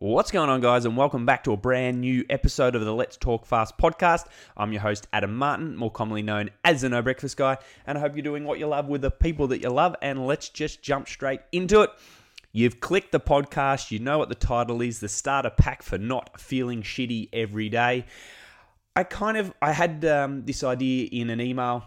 What's going on, guys, and welcome back to a brand new episode of the Let's Talk Fast podcast. I'm your host, Adam Martin, more commonly known as the No Breakfast Guy, and I hope you're doing what you love with the people that you love, and let's just jump straight into it. You've clicked the podcast, you know what the title is, the starter pack for not feeling shitty every day. I had this idea in an email,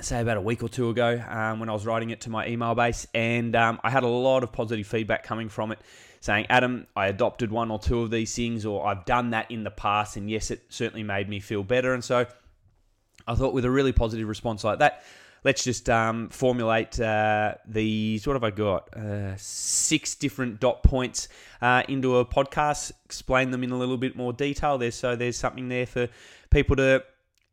say about a week or two ago, when I was writing it to my email base, and I had a lot of positive feedback coming from it saying, Adam, I adopted one or two of these things, or I've done that in the past, and yes, it certainly made me feel better. And so I thought, with a really positive response like that, let's just formulate these, what have I got, 6 different dot points into a podcast, explain them in a little bit more detail there, so there's something there for people to,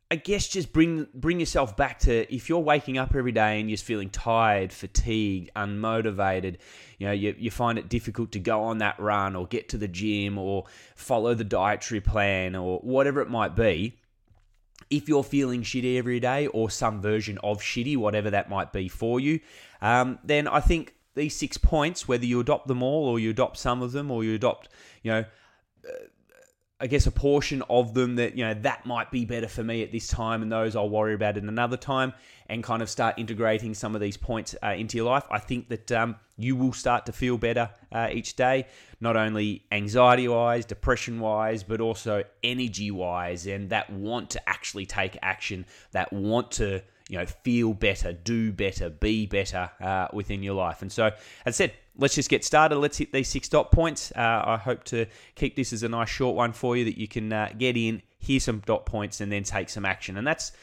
I guess, just bring yourself back to. If you're waking up every day and you're feeling tired, fatigued, unmotivated, you find it difficult to go on that run or get to the gym or follow the dietary plan or whatever it might be. If you're feeling shitty every day, or some version of shitty, whatever that might be for you, then I think these 6 points, whether you adopt them all or you adopt some of them, or you adopt, I guess, a portion of them that, that might be better for me at this time, and those I'll worry about in another time, and kind of start integrating some of these points into your life. I think that you will start to feel better each day, not only anxiety-wise, depression-wise, but also energy-wise, and that want to actually take action, that want to, feel better, do better, be better within your life. And so, as I said, let's just get started. Let's hit these 6 dot points. I hope to keep this as a nice short one for you that you can get in, hear some dot points, and then take some action. And that's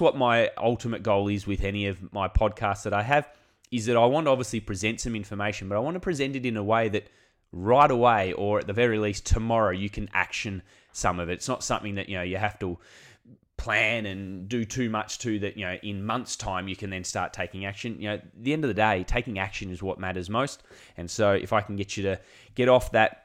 what my ultimate goal is with any of my podcasts that I have, is that I want to obviously present some information, but I want to present it in a way that right away, or at the very least tomorrow, you can action some of it. It's not something that, you have to plan and do too much to, that in months' time you can then start taking action. At the end of the day, taking action is what matters most. And so if I can get you to get off that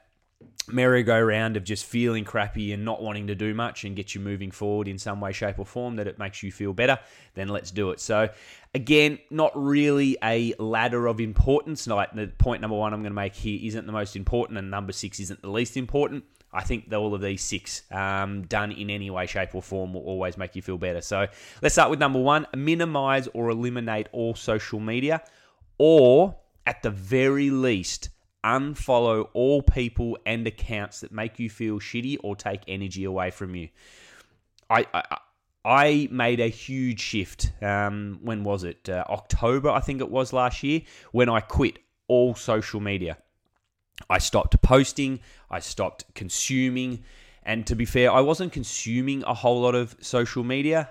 merry-go-round of just feeling crappy and not wanting to do much, and get you moving forward in some way, shape, or form that it makes you feel better, then let's do it. So again, not really a ladder of importance. Like, the point number 1 I'm going to make here isn't the most important, and number 6 isn't the least important. I think that all of these 6 done in any way, shape, or form will always make you feel better. So let's start with number 1, minimize or eliminate all social media, or at the very least, unfollow all people and accounts that make you feel shitty or take energy away from you. I made a huge shift, when was it? October, I think it was last year, when I quit all social media. I stopped posting, I stopped consuming, and to be fair, I wasn't consuming a whole lot of social media,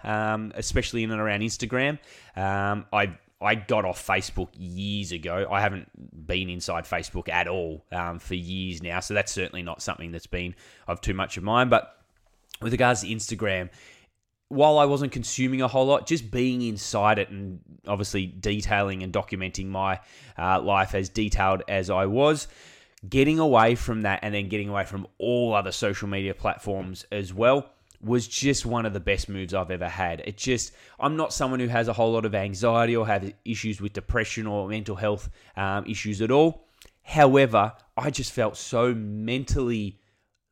especially in and around Instagram. I got off Facebook years ago. I haven't been inside Facebook at all for years now, so that's certainly not something that's been of too much of mine. But with regards to Instagram, while I wasn't consuming a whole lot, just being inside it and obviously detailing and documenting my life as detailed as I was, getting away from that, and then getting away from all other social media platforms as well, was just one of the best moves I've ever had. I'm not someone who has a whole lot of anxiety or have issues with depression or mental health issues at all. However, I just felt so mentally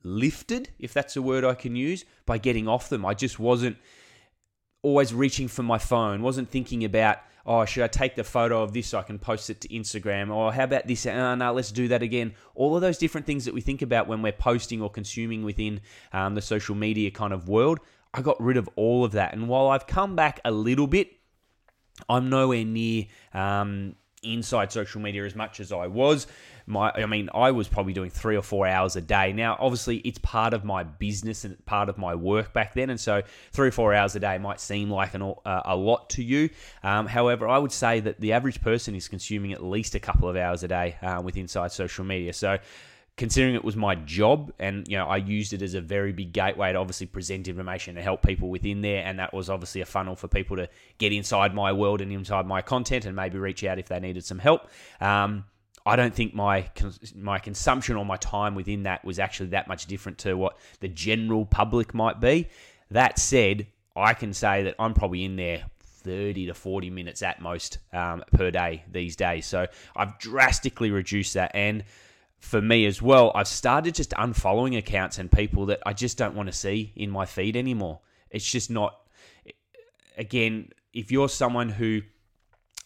lifted, if that's a word I can use, by getting off them. I just wasn't always reaching for my phone, wasn't thinking about, oh, should I take the photo of this so I can post it to Instagram? Or how about this? No, let's do that again. All of those different things that we think about when we're posting or consuming within the social media kind of world, I got rid of all of that. And while I've come back a little bit, I'm nowhere near inside social media as much as I was. I was probably doing 3 or 4 hours a day. Now, obviously, it's part of my business and part of my work back then, and so 3 or 4 hours a day might seem like a lot to you. However, I would say that the average person is consuming at least a couple of hours a day with inside social media. So considering it was my job, and I used it as a very big gateway to obviously present information to help people within there, and that was obviously a funnel for people to get inside my world and inside my content, and maybe reach out if they needed some help. I don't think my consumption or my time within that was actually that much different to what the general public might be. That said, I can say that I'm probably in there 30 to 40 minutes at most per day these days. So I've drastically reduced that, and for me as well, I've started just unfollowing accounts and people that I just don't want to see in my feed anymore. It's just not, again, if you're someone who,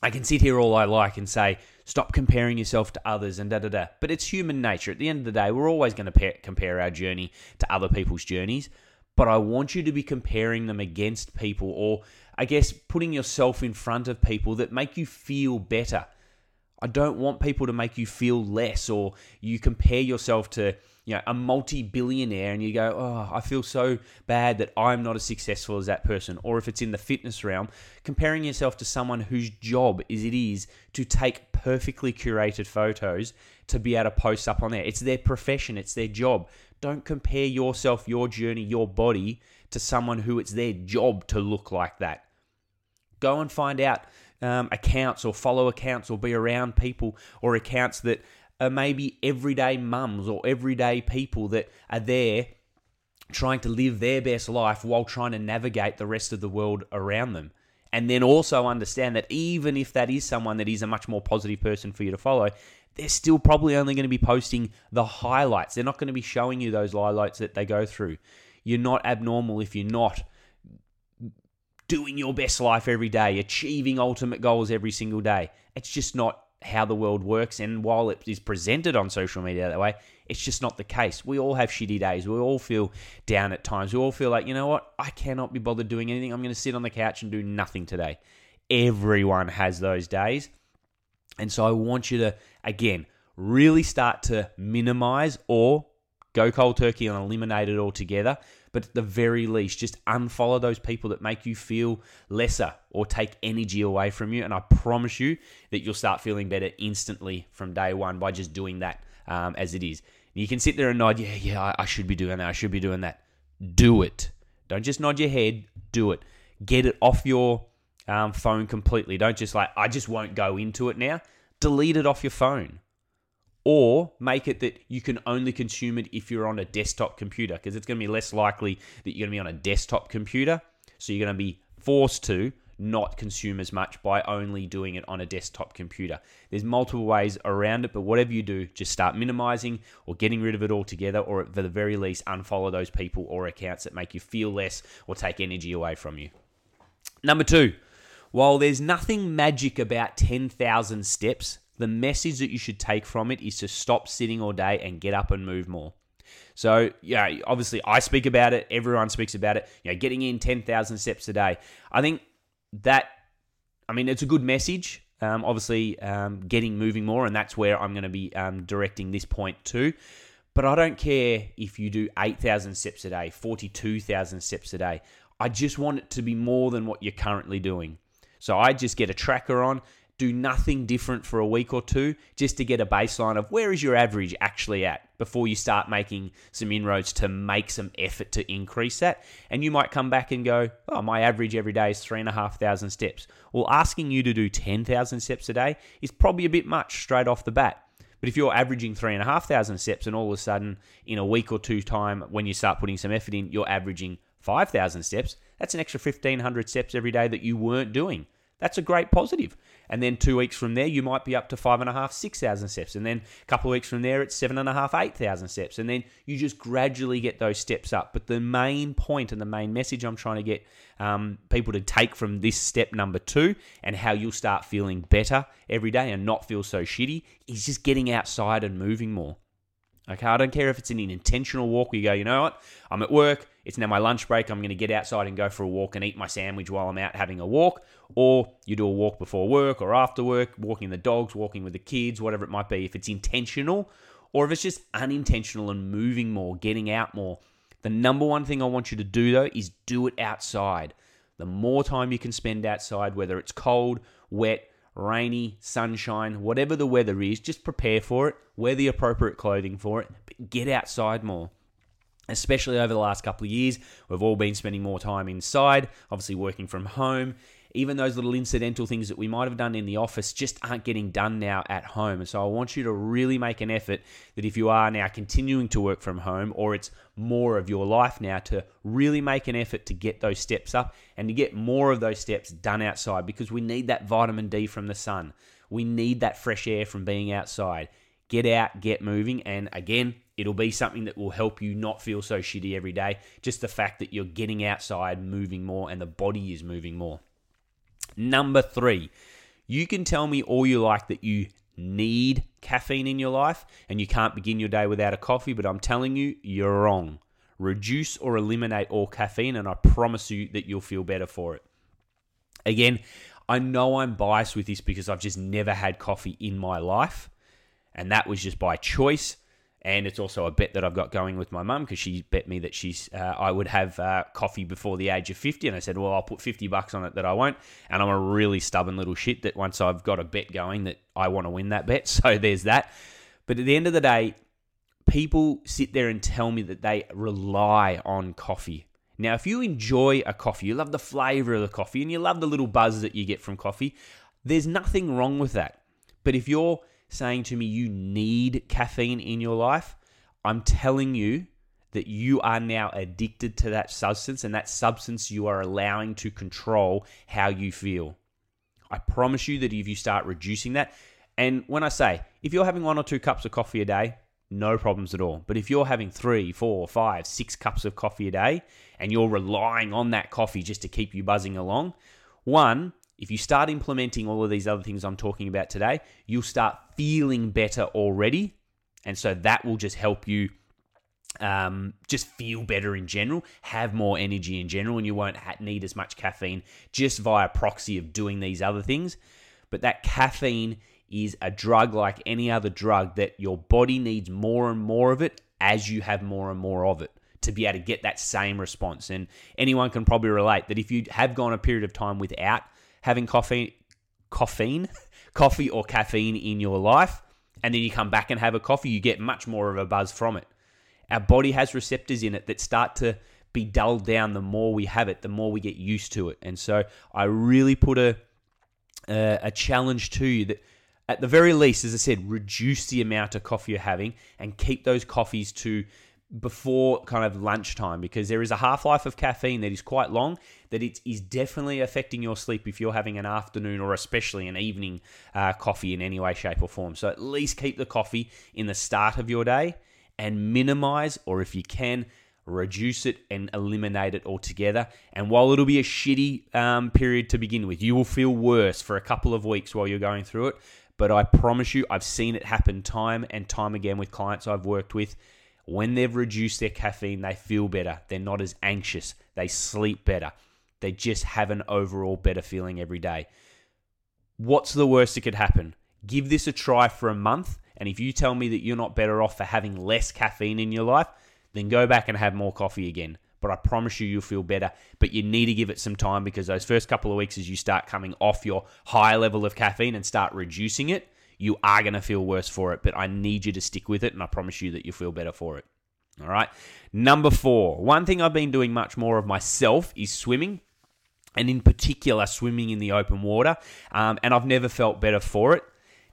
I can sit here all I like and say, stop comparing yourself to others and da-da-da. But it's human nature. At the end of the day, we're always going to compare our journey to other people's journeys. But I want you to be comparing them against people, or I guess putting yourself in front of people that make you feel better. I don't want people to make you feel less, or you compare yourself to, you know, a multi-billionaire and you go, oh, I feel so bad that I'm not as successful as that person. Or if it's in the fitness realm, comparing yourself to someone whose job it is to take perfectly curated photos to be able to post up on there. It's their profession, it's their job. Don't compare yourself, your journey, your body to someone who it's their job to look like that. Go and find out accounts, or follow accounts, or be around people or accounts that are maybe everyday mums or everyday people that are there trying to live their best life while trying to navigate the rest of the world around them. And then also understand that even if that is someone that is a much more positive person for you to follow, they're still probably only going to be posting the highlights. They're not going to be showing you those lowlights that they go through. You're not abnormal if you're not doing your best life every day, achieving ultimate goals every single day. It's just not how the world works. And while it is presented on social media that way, it's just not the case. We all have shitty days. We all feel down at times. We all feel like, you know what? I cannot be bothered doing anything. I'm going to sit on the couch and do nothing today. Everyone has those days. And so I want you to, again, really start to minimize or go cold turkey and eliminate it altogether. But at the very least, just unfollow those people that make you feel lesser or take energy away from you. And I promise you that you'll start feeling better instantly from day one by just doing that as it is. And you can sit there and nod, yeah, I should be doing that. I should be doing that. Do it. Don't just nod your head. Do it. Get it off your phone completely. Don't just like, I just won't go into it now. Delete it off your phone. Or make it that you can only consume it if you're on a desktop computer, because it's going to be less likely that you're going to be on a desktop computer. So you're going to be forced to not consume as much by only doing it on a desktop computer. There's multiple ways around it, but whatever you do, just start minimizing or getting rid of it altogether, or at the very least, unfollow those people or accounts that make you feel less or take energy away from you. Number 2, while there's nothing magic about 10,000 steps, the message that you should take from it is to stop sitting all day and get up and move more. So, yeah, obviously I speak about it. Everyone speaks about it. You know, getting in 10,000 steps a day. I think that, I mean, it's a good message. Getting moving more, and that's where I'm going to be directing this point to. But I don't care if you do 8,000 steps a day, 42,000 steps a day. I just want it to be more than what you're currently doing. So I just get a tracker on. Do nothing different for a week or two just to get a baseline of where is your average actually at before you start making some inroads to make some effort to increase that. And you might come back and go, oh, my average every day is 3,500 steps. Well, asking you to do 10,000 steps a day is probably a bit much straight off the bat. But if you're averaging 3,500 steps and all of a sudden in a week or two time when you start putting some effort in, you're averaging 5,000 steps, that's an extra 1,500 steps every day that you weren't doing. That's a great positive. And then 2 weeks from there, you might be up to 5,500, 6,000 steps. And then a couple of weeks from there, it's 7,500, 8,000 steps. And then you just gradually get those steps up. But the main point and the main message I'm trying to get people to take from this step number 2 and how you'll start feeling better every day and not feel so shitty is just getting outside and moving more. Okay, I don't care if it's an intentional walk where you go, you know what, I'm at work, it's now my lunch break, I'm going to get outside and go for a walk and eat my sandwich while I'm out having a walk, or you do a walk before work or after work, walking the dogs, walking with the kids, whatever it might be, if it's intentional, or if it's just unintentional and moving more, getting out more. The number one thing I want you to do though is do it outside. The more time you can spend outside, whether it's cold, wet, rainy, sunshine, whatever the weather is, just prepare for it, wear the appropriate clothing for it, but get outside more. Especially over the last couple of years, we've all been spending more time inside, obviously working from home. Even those little incidental things that we might have done in the office just aren't getting done now at home. And so I want you to really make an effort that if you are now continuing to work from home, or it's more of your life now, to really make an effort to get those steps up and to get more of those steps done outside, because we need that vitamin D from the sun. We need that fresh air from being outside. Get out, get moving, and again, it'll be something that will help you not feel so shitty every day. Just the fact that you're getting outside, moving more, and the body is moving more. Number 3, you can tell me all you like that you need caffeine in your life and you can't begin your day without a coffee, but I'm telling you, you're wrong. Reduce or eliminate all caffeine, and I promise you that you'll feel better for it. Again, I know I'm biased with this because I've just never had coffee in my life, and that was just by choice. And it's also a bet that I've got going with my mum, because she bet me that I would have coffee before the age of 50. And I said, well, I'll put $50 on it that I won't. And I'm a really stubborn little shit that once I've got a bet going that I want to win that bet. So there's that. But at the end of the day, people sit there and tell me that they rely on coffee. Now, if you enjoy a coffee, you love the flavor of the coffee and you love the little buzz that you get from coffee, there's nothing wrong with that. But if you're saying to me you need caffeine in your life, I'm telling you that you are now addicted to that substance, and that substance you are allowing to control how you feel. I promise you that if you start reducing that, and when I say, if you're having 1 or 2 cups of coffee a day, no problems at all. But if you're having 3, 4, 5, 6 cups of coffee a day, and you're relying on that coffee just to keep you buzzing along, if you start implementing all of these other things I'm talking about today, you'll start feeling better already. And so that will just help you just feel better in general, have more energy in general, and you won't need as much caffeine just via proxy of doing these other things. But that caffeine is a drug like any other drug that your body needs more and more of it as you have more and more of it, to be able to get that same response. And anyone can probably relate that if you have gone a period of time without having coffee or caffeine in your life, and then you come back and have a coffee, you get much more of a buzz from it. Our body has receptors in it that start to be dulled down the more we have it, the more we get used to it. And so I really put a challenge to you that at the very least, as I said, reduce the amount of coffee you're having and keep those coffees to before kind of lunchtime, because there is a half-life of caffeine that is quite long, that it is definitely affecting your sleep if you're having an afternoon or especially an evening coffee in any way, shape or form. So at least keep the coffee in the start of your day and minimize, or if you can, reduce it and eliminate it altogether. And while it'll be a shitty period to begin with, you will feel worse for a couple of weeks while you're going through it. But I promise you, I've seen it happen time and time again with clients I've worked with. When they've reduced their caffeine, they feel better. They're not as anxious. They sleep better. They just have an overall better feeling every day. What's the worst that could happen? Give this a try for a month, and if you tell me that you're not better off for having less caffeine in your life, then go back and have more coffee again. But I promise you, you'll feel better. But you need to give it some time, because those first couple of weeks as you start coming off your high level of caffeine and start reducing it, you are going to feel worse for it, but I need you to stick with it, and I promise you that you'll feel better for it. All right. Number 4, one thing I've been doing much more of myself is swimming, and in particular, swimming in the open water, and I've never felt better for it.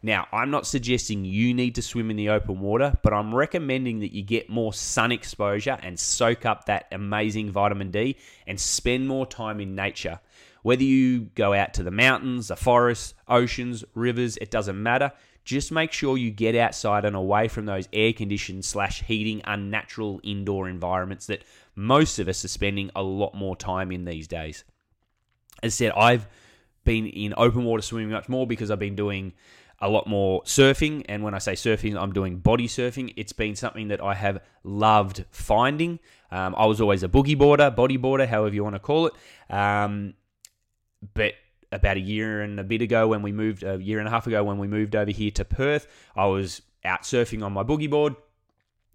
Now, I'm not suggesting you need to swim in the open water, but I'm recommending that you get more sun exposure and soak up that amazing vitamin D and spend more time in nature. Whether you go out to the mountains, the forests, oceans, rivers, it doesn't matter. Just make sure you get outside and away from those air-conditioned /heating, unnatural indoor environments that most of us are spending a lot more time in these days. As I said, I've been in open water swimming much more because I've been doing a lot more surfing, and when I say surfing, I'm doing body surfing. It's been something that I have loved finding. I was always a boogie boarder, body boarder, however you want to call it. But about a year and a half ago when we moved over here to Perth, I was out surfing on my boogie board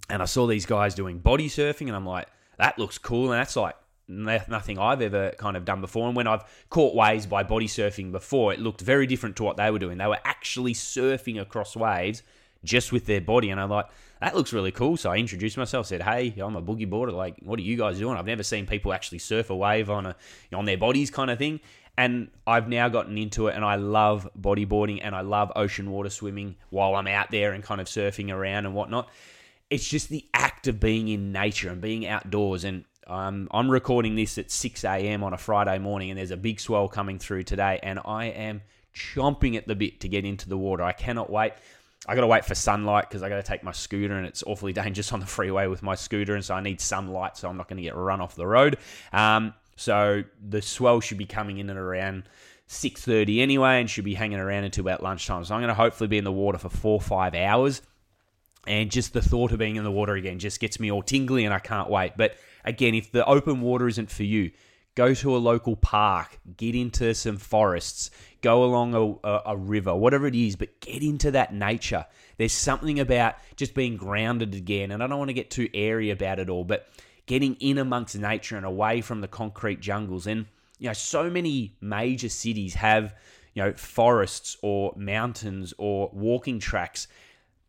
and I saw these guys doing body surfing and I'm like, that looks cool. And that's like nothing I've ever kind of done before. And when I've caught waves by body surfing before, it looked very different to what they were doing. They were actually surfing across waves just with their body. And I'm like, that looks really cool. So I introduced myself, said, hey, I'm a boogie boarder. Like, what are you guys doing? I've never seen people actually surf a wave on their bodies kind of thing. And I've now gotten into it, and I love bodyboarding and I love ocean water swimming while I'm out there and kind of surfing around and whatnot. It's just the act of being in nature and being outdoors. And I'm recording this at 6 a.m. on a Friday morning, and there's a big swell coming through today, and I am chomping at the bit to get into the water. I cannot wait. I got to wait for sunlight because I got to take my scooter, and it's awfully dangerous on the freeway with my scooter, and so I need sunlight so I'm not going to get run off the road. So the swell should be coming in at around 6:30 anyway, and should be hanging around until about lunchtime. So I'm going to hopefully be in the water for 4 or 5 hours, and just the thought of being in the water again just gets me all tingly, and I can't wait. But again, if the open water isn't for you, go to a local park, get into some forests, go along a river, whatever it is, but get into that nature. There's something about just being grounded again, and I don't want to get too airy about it all, but getting in amongst nature and away from the concrete jungles. And, you know, so many major cities have, you know, forests or mountains or walking tracks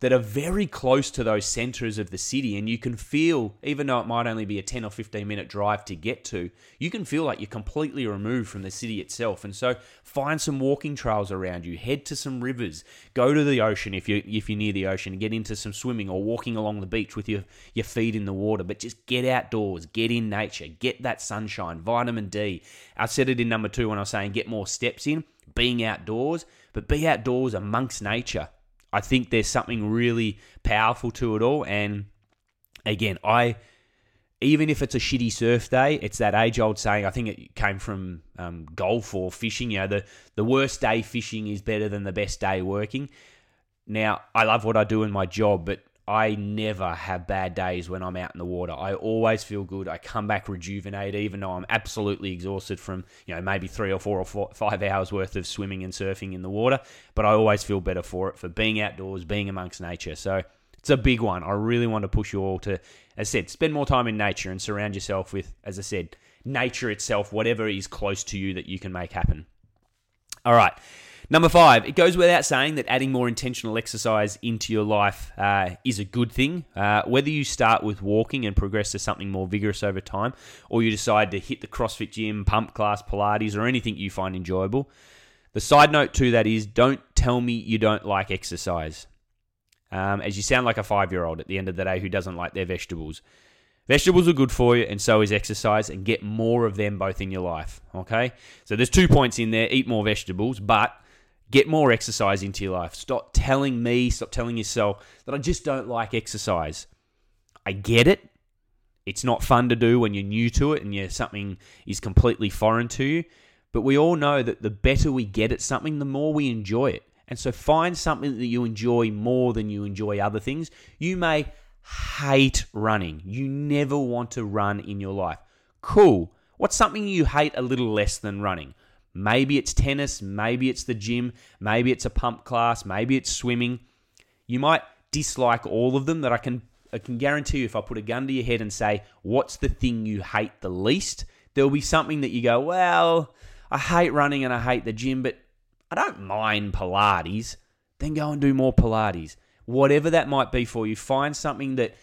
that are very close to those centers of the city, and you can feel, even though it might only be a 10 or 15 minute drive to get to, you can feel like you're completely removed from the city itself. And so find some walking trails around you, head to some rivers, go to the ocean if you're near the ocean, and get into some swimming or walking along the beach with your feet in the water. But just get outdoors, get in nature, get that sunshine, vitamin D. I said it in number 2 when I was saying get more steps in, being outdoors, but be outdoors amongst nature. I think there's something really powerful to it all. And again, even if it's a shitty surf day, it's that age-old saying, I think it came from golf or fishing, you know, the worst day fishing is better than the best day working. Now, I love what I do in my job, but I never have bad days when I'm out in the water. I always feel good. I come back rejuvenated, even though I'm absolutely exhausted from, you know, maybe 3 or 4 or 5 hours worth of swimming and surfing in the water. But I always feel better for it, for being outdoors, being amongst nature. So it's a big one. I really want to push you all to, as I said, spend more time in nature and surround yourself with, as I said, nature itself, whatever is close to you that you can make happen. All right. Number 5, it goes without saying that adding more intentional exercise into your life is a good thing. Whether you start with walking and progress to something more vigorous over time, or you decide to hit the CrossFit gym, pump class, Pilates, or anything you find enjoyable. The side note to that is, don't tell me you don't like exercise. As you sound like a 5-year-old at the end of the day who doesn't like their vegetables. Vegetables are good for you, and so is exercise, and get more of them both in your life, okay? So there's 2 points in there, eat more vegetables, but get more exercise into your life. Stop telling me, stop telling yourself that I just don't like exercise. I get it. It's not fun to do when you're new to it and something is completely foreign to you. But we all know that the better we get at something, the more we enjoy it. And so find something that you enjoy more than you enjoy other things. You may hate running. You never want to run in your life. Cool. What's something you hate a little less than running? Maybe it's tennis, maybe it's the gym, maybe it's a pump class, maybe it's swimming. You might dislike all of them, that I can guarantee you, if I put a gun to your head and say, what's the thing you hate the least? There'll be something that you go, well, I hate running and I hate the gym, but I don't mind Pilates. Then go and do more Pilates. Whatever that might be for you, find something that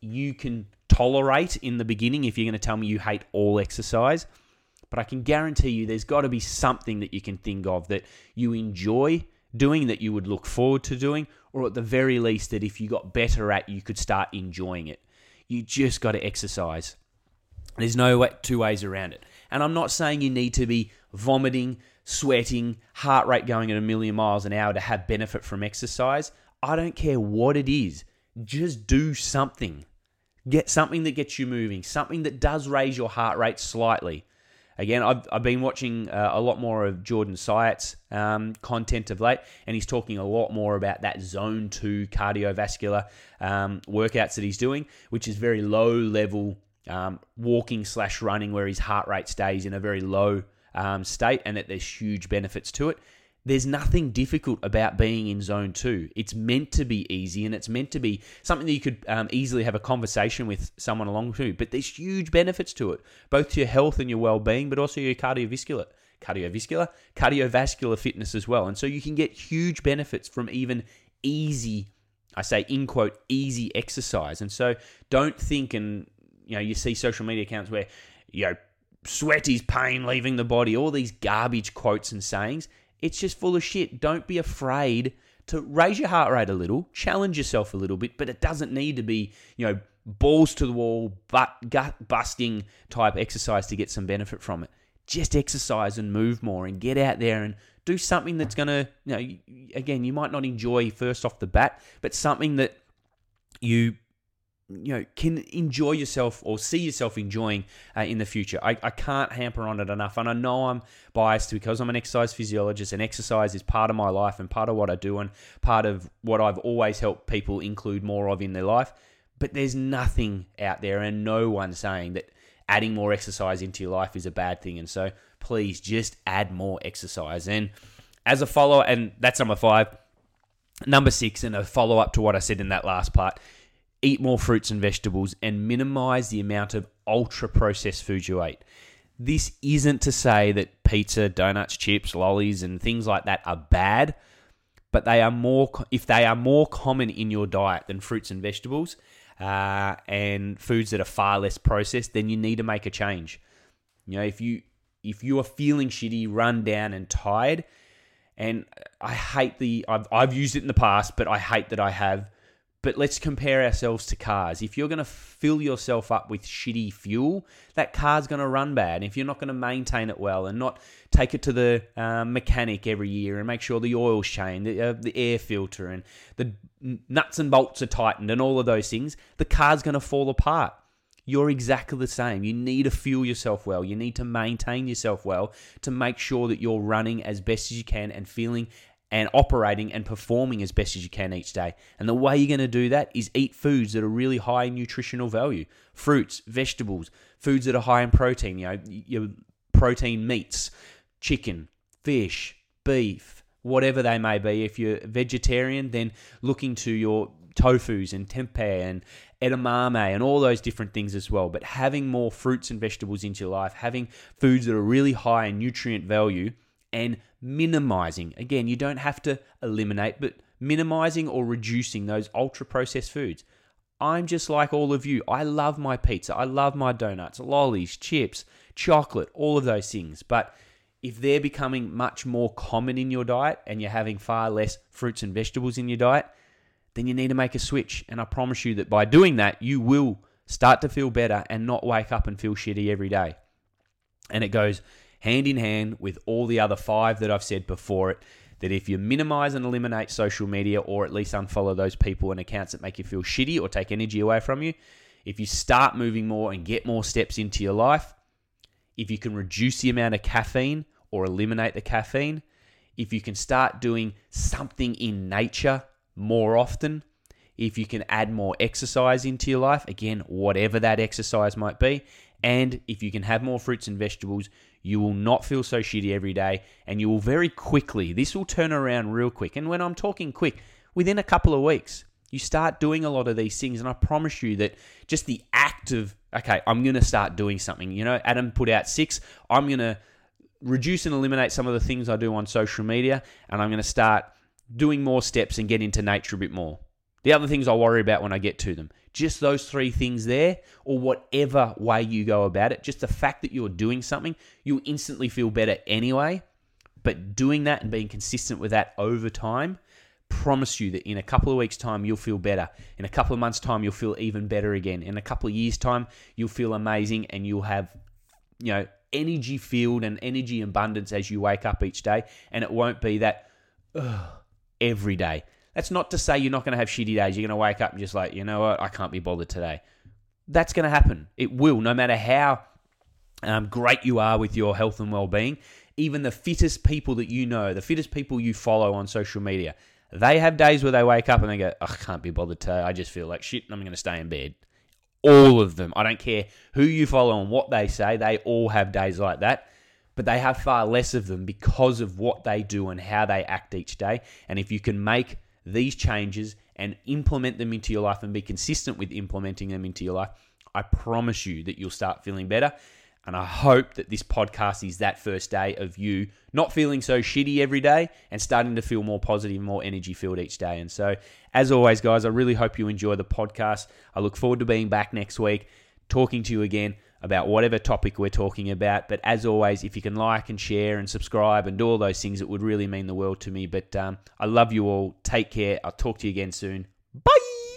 you can tolerate in the beginning if you're going to tell me you hate all exercise. But I can guarantee you there's got to be something that you can think of that you enjoy doing, that you would look forward to doing, or at the very least that if you got better at, you could start enjoying it. You just got to exercise. There's no 2 ways around it. And I'm not saying you need to be vomiting, sweating, heart rate going at a million miles an hour to have benefit from exercise. I don't care what it is. Just do something. Get something that gets you moving, something that does raise your heart rate slightly. Again, I've been watching a lot more of Jordan Syatt's content of late, and he's talking a lot more about that Zone 2 cardiovascular workouts that he's doing, which is very low-level walking/running, where his heart rate stays in a very low state, and that there's huge benefits to it. There's nothing difficult about being in Zone 2. It's meant to be easy, and it's meant to be something that you could easily have a conversation with someone along to. But there's huge benefits to it, both to your health and your well-being, but also your cardiovascular fitness as well. And so you can get huge benefits from even easy, I say in quote, easy exercise. And so don't think, and you know, you see social media accounts where, you know, sweat is pain leaving the body, all these garbage quotes and sayings. It's just full of shit. Don't be afraid to raise your heart rate a little, challenge yourself a little bit, but it doesn't need to be, you know, balls to the wall, gut busting type exercise to get some benefit from it. just exercise and move more and get out there and do something that's going to, again, you might not enjoy first off the bat, but something that you can enjoy yourself or see yourself enjoying in the future. I can't hamper on it enough. And I know I'm biased because I'm an exercise physiologist, and exercise is part of my life and part of what I do and part of what I've always helped people include more of in their life. But there's nothing out there and no one saying that adding more exercise into your life is a bad thing. And so please just add more exercise. And as a follow, and that's number 5, number 6, and a follow-up to what I said in that last part, eat more fruits and vegetables and minimize the amount of ultra-processed food you eat. This isn't to say that pizza, donuts, chips, lollies, and things like that are bad, but they are more if they are more common in your diet than fruits and vegetables and foods that are far less processed, then you need to make a change. If you are feeling shitty, run down, and tired, and I hate I've used it in the past, but I hate that I have. But let's compare ourselves to cars. If you're going to fill yourself up with shitty fuel, that car's going to run bad. And if you're not going to maintain it well and not take it to the mechanic every year and make sure the oil's changed, the air filter and the nuts and bolts are tightened and all of those things, the car's going to fall apart. You're exactly the same. You need to fuel yourself well. You need to maintain yourself well to make sure that you're running as best as you can and feeling and operating and performing as best as you can each day. And the way you're going to do that is eat foods that are really high in nutritional value. Fruits, vegetables, foods that are high in protein, your protein meats, chicken, fish, beef, whatever they may be. If you're vegetarian, then look into your tofus and tempeh and edamame and all those different things as well. But having more fruits and vegetables into your life, having foods that are really high in nutrient value, and minimizing, again, you don't have to eliminate, but minimizing or reducing those ultra-processed foods. I'm just like all of you. I love my pizza. I love my donuts, lollies, chips, chocolate, all of those things. But if they're becoming much more common in your diet and you're having far less fruits and vegetables in your diet, then you need to make a switch. And I promise you that by doing that, you will start to feel better and not wake up and feel shitty every day. And it goes hand in hand with all the other 5 that I've said before it, that if you minimize and eliminate social media or at least unfollow those people and accounts that make you feel shitty or take energy away from you, if you start moving more and get more steps into your life, if you can reduce the amount of caffeine or eliminate the caffeine, if you can start doing something in nature more often, if you can add more exercise into your life, again, whatever that exercise might be, and if you can have more fruits and vegetables, you will not feel so shitty every day, and you will very quickly, this will turn around real quick. And when I'm talking quick, within a couple of weeks, you start doing a lot of these things. And I promise you that just the act of, okay, I'm going to start doing something. Adam put out 6. I'm going to reduce and eliminate some of the things I do on social media, and I'm going to start doing more steps and get into nature a bit more. The other things I'll worry about when I get to them. Just those 3 things there, or whatever way you go about it, just the fact that you're doing something, you'll instantly feel better anyway. But doing that and being consistent with that over time, promise you that in a couple of weeks' time, you'll feel better. In a couple of months' time, you'll feel even better again. In a couple of years' time, you'll feel amazing, and you'll have, energy filled and energy abundance as you wake up each day. And it won't be that every day. That's not to say you're not going to have shitty days. You're going to wake up and just like, you know what, I can't be bothered today. That's going to happen. It will, no matter how great you are with your health and well-being. Even the fittest people that you know, the fittest people you follow on social media, they have days where they wake up and they go, I can't be bothered today. I just feel like shit and I'm going to stay in bed. All of them. I don't care who you follow and what they say. They all have days like that. But they have far less of them because of what they do and how they act each day. And if you can make these changes and implement them into your life and be consistent with implementing them into your life, I promise you that you'll start feeling better. And I hope that this podcast is that first day of you not feeling so shitty every day and starting to feel more positive, more energy filled each day. And so, as always, guys, I really hope you enjoy the podcast. I look forward to being back next week, talking to you again about whatever topic we're talking about. But as always, if you can like and share and subscribe and do all those things, it would really mean the world to me. But I love you all. Take care. I'll talk to you again soon. Bye!